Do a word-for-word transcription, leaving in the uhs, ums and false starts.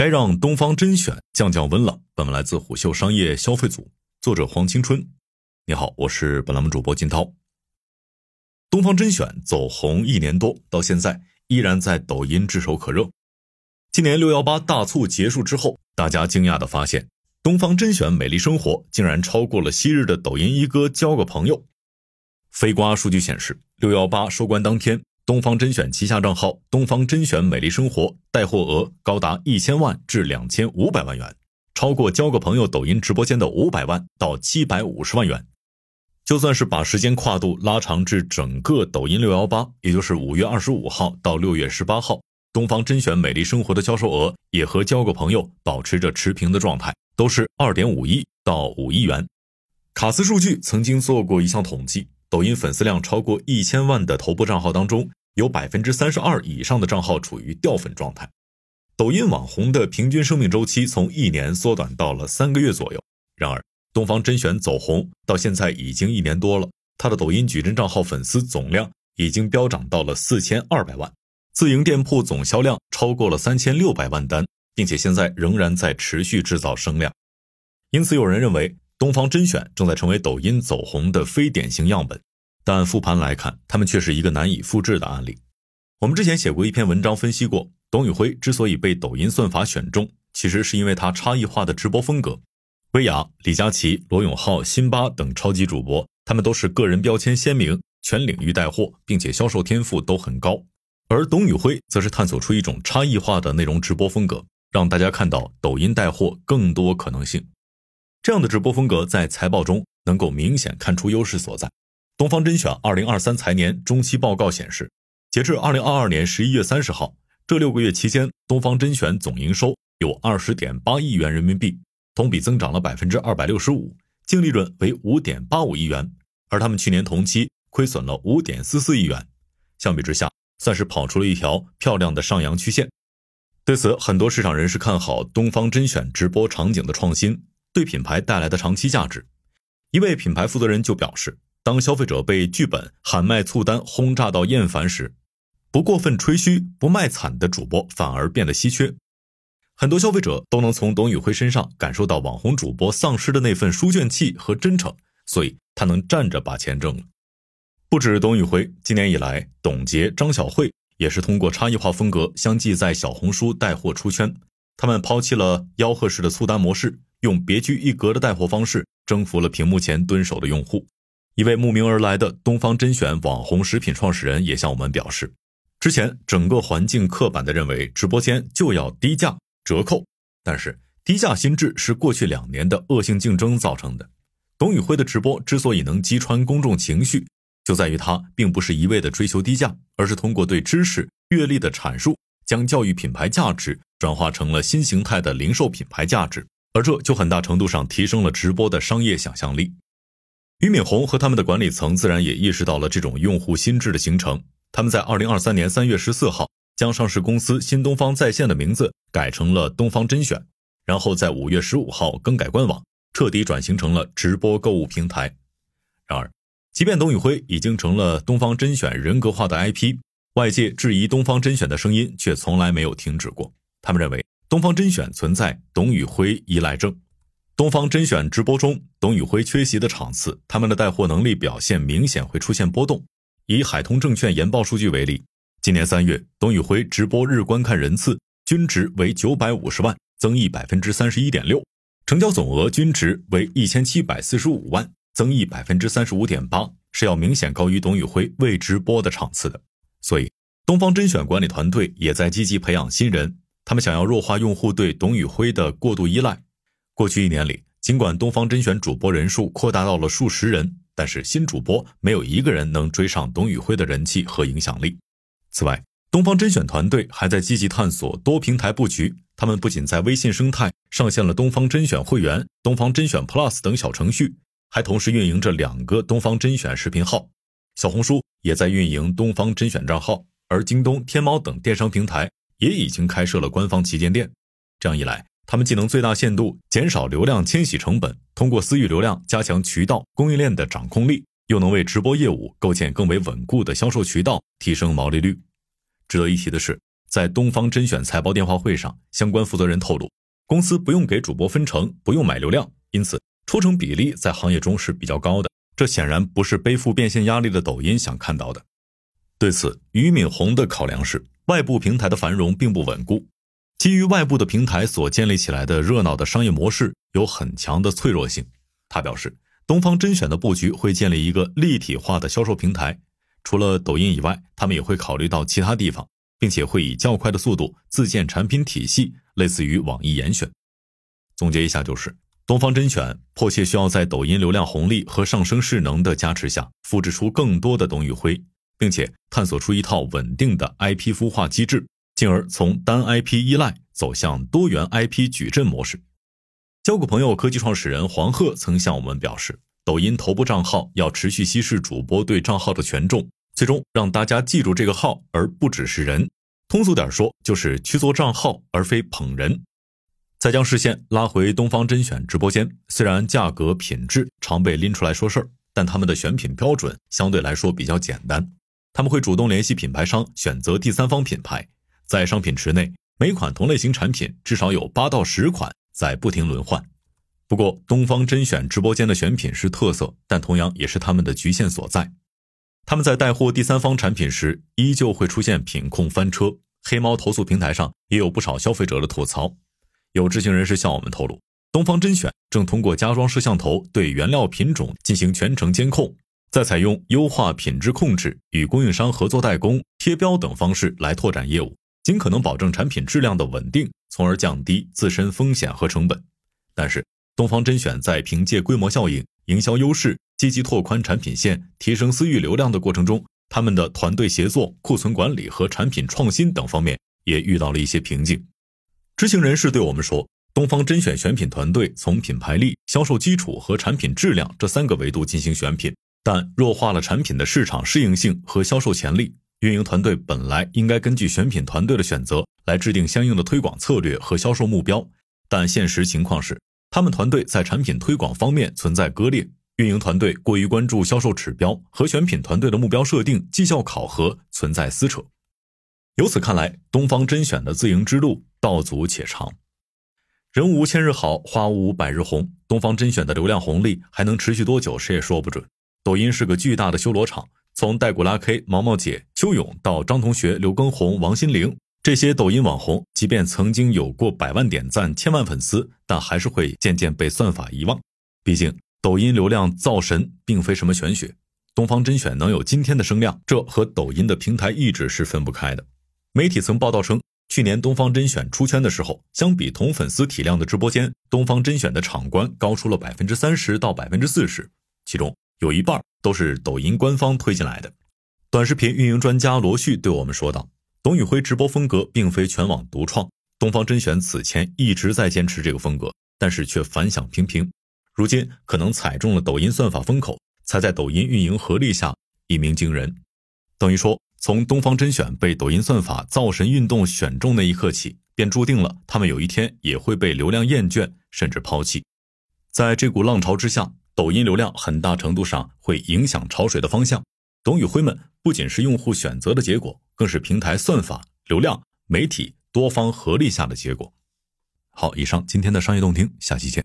该让东方甄选降降温了。本文来自虎嗅商业消费组，作者黄青春。你好，我是本栏目主播金涛。东方甄选走红一年多，到现在依然在抖音炙手可热。今年六一八大促结束之后，大家惊讶地发现，东方甄选美丽生活竟然超过了昔日的抖音一哥交个朋友。飞瓜数据显示，六一八收官当天，东方甄选旗下账号东方甄选美丽生活带货额高达一千万至两千五百万元，超过交个朋友抖音直播间的五百万到七百五十万元。就算是把时间跨度拉长至整个抖音六一八，也就是五月二十五号到六月十八号，东方甄选美丽生活的销售额也和交个朋友保持着持平的状态，都是 二点五亿到五亿元。卡斯数据曾经做过一项统计，抖音粉丝量超过一千万的头部账号当中，有 百分之三十二 以上的账号处于掉粉状态。抖音网红的平均生命周期从一年缩短到了三个月左右。然而东方甄选走红到现在已经一年多了，他的抖音矩阵账号粉丝总量已经飙涨到了四千二百万，自营店铺总销量超过了三千六百万单，并且现在仍然在持续制造声量。因此有人认为东方甄选正在成为抖音走红的非典型样本，但复盘来看，他们却是一个难以复制的案例。我们之前写过一篇文章分析过，董宇辉之所以被抖音算法选中，其实是因为他差异化的直播风格。薇娅、李佳琦、罗永浩、辛巴等超级主播，他们都是个人标签鲜明，全领域带货，并且销售天赋都很高。而董宇辉则是探索出一种差异化的内容直播风格，让大家看到抖音带货更多可能性。这样的直播风格在财报中能够明显看出优势所在。东方甄选二零二三财年中期报告显示，截至二零二二年十一月三十号，这六个月期间，东方甄选总营收有 二十点八亿元人民币，同比增长了 百分之二百六十五， 净利润为 五点八五亿元，而他们去年同期亏损了 五点四四亿元，相比之下算是跑出了一条漂亮的上扬曲线。对此，很多市场人士看好东方甄选直播场景的创新对品牌带来的长期价值。一位品牌负责人就表示，当消费者被剧本、喊麦、促单轰炸到厌烦时，不过分吹嘘、不卖惨的主播反而变得稀缺。很多消费者都能从董宇辉身上感受到网红主播丧失的那份书卷气和真诚，所以他能站着把钱挣了。不止董宇辉，今年以来，董洁、张小慧也是通过差异化风格相继在小红书带货出圈。他们抛弃了吆喝式的促单模式，用别具一格的带货方式征服了屏幕前蹲守的用户。一位慕名而来的东方甄选网红食品创始人也向我们表示，之前整个环境刻板地认为直播间就要低价折扣，但是低价心智是过去两年的恶性竞争造成的。董宇辉的直播之所以能击穿公众情绪，就在于他并不是一味的追求低价，而是通过对知识、阅历的阐述，将教育品牌价值转化成了新形态的零售品牌价值，而这就很大程度上提升了直播的商业想象力。俞敏洪和他们的管理层自然也意识到了这种用户心智的形成，他们在二零二三年三月十四号将上市公司新东方在线的名字改成了东方甄选，然后在五月十五号更改官网，彻底转型成了直播购物平台。然而，即便董宇辉已经成了东方甄选人格化的 I P， 外界质疑东方甄选的声音却从来没有停止过。他们认为东方甄选存在董宇辉依赖症。东方甄选直播中，董宇辉缺席的场次，他们的带货能力表现明显会出现波动。以海通证券研报数据为例，今年三月，董宇辉直播日观看人次均值为九百五十万，增益 百分之三十一点六， 成交总额均值为一千七百四十五万，增益 百分之三十五点八， 是要明显高于董宇辉未直播的场次的。所以东方甄选管理团队也在积极培养新人，他们想要弱化用户对董宇辉的过度依赖。过去一年里，尽管东方甄选主播人数扩大到了数十人，但是新主播没有一个人能追上董宇辉的人气和影响力。此外，东方甄选团队还在积极探索多平台布局，他们不仅在微信生态上线了东方甄选会员、东方甄选 Plus 等小程序，还同时运营着两个东方甄选视频号。小红书也在运营东方甄选账号，而京东、天猫等电商平台也已经开设了官方旗舰店。这样一来，他们既能最大限度减少流量迁徙成本，通过私域流量加强渠道供应链的掌控力，又能为直播业务构建更为稳固的销售渠道，提升毛利率。值得一提的是，在东方甄选财报电话会上，相关负责人透露，公司不用给主播分成，不用买流量，因此抽成比例在行业中是比较高的，这显然不是背负变现压力的抖音想看到的。对此，俞敏洪的考量是，外部平台的繁荣并不稳固，基于外部的平台所建立起来的热闹的商业模式有很强的脆弱性。他表示，东方甄选的布局会建立一个立体化的销售平台，除了抖音以外，他们也会考虑到其他地方，并且会以较快的速度自建产品体系，类似于网易严选。总结一下就是，东方甄选迫切需要在抖音流量红利和上升势能的加持下，复制出更多的董宇辉，并且探索出一套稳定的 I P 孵化机制，进而从单 I P 依赖走向多元 I P 矩阵模式。交股朋友科技创始人黄鹤曾向我们表示，抖音头部账号要持续稀释主播对账号的权重，最终让大家记住这个号而不只是人。通俗点说，就是去做账号而非捧人。再将视线拉回东方甄选直播间，虽然价格品质常被拎出来说事儿，但他们的选品标准相对来说比较简单，他们会主动联系品牌商选择第三方品牌，在商品池内每款同类型产品至少有八到十款在不停轮换。不过东方甄选直播间的选品是特色，但同样也是他们的局限所在。他们在带货第三方产品时依旧会出现品控翻车，黑猫投诉平台上也有不少消费者的吐槽。有知情人士向我们透露，东方甄选正通过加装摄像头对原料品种进行全程监控，再采用优化品质控制、与供应商合作代工、贴标等方式来拓展业务，尽可能保证产品质量的稳定，从而降低自身风险和成本。但是东方甄选在凭借规模效应、营销优势，积极拓宽产品线，提升私域流量的过程中，他们的团队协作、库存管理和产品创新等方面也遇到了一些瓶颈。知情人士对我们说，东方甄选选品团队从品牌力、销售基础和产品质量这三个维度进行选品，但弱化了产品的市场适应性和销售潜力。运营团队本来应该根据选品团队的选择来制定相应的推广策略和销售目标，但现实情况是，他们团队在产品推广方面存在割裂，运营团队过于关注销售指标，和选品团队的目标设定、绩效考核存在撕扯。由此看来，东方甄选的自营之路道阻且长。人无千日好，花无百日红，东方甄选的流量红利还能持续多久谁也说不准。抖音是个巨大的修罗场，从带骨拉 K、毛毛姐、邱勇到张同学、刘耕宏、王心凌，这些抖音网红即便曾经有过百万点赞、千万粉丝，但还是会渐渐被算法遗忘。毕竟抖音流量造神并非什么玄学，东方甄选能有今天的声量，这和抖音的平台意志是分不开的。媒体曾报道称，去年东方甄选出圈的时候，相比同粉丝体量的直播间，东方甄选的场观高出了 百分之三十 到 百分之四十， 其中有一半都是抖音官方推进来的。短视频运营专家罗旭对我们说道，董宇辉直播风格并非全网独创，东方甄选此前一直在坚持这个风格，但是却反响平平，如今可能踩中了抖音算法风口，才在抖音运营合力下一鸣惊人。等于说，从东方甄选被抖音算法造神运动选中那一刻起，便注定了他们有一天也会被流量厌倦甚至抛弃。在这股浪潮之下，抖音流量很大程度上会影响潮水的方向，董宇辉们不仅是用户选择的结果，更是平台算法、流量、媒体多方合力下的结果。好，以上今天的商业动听，下期见。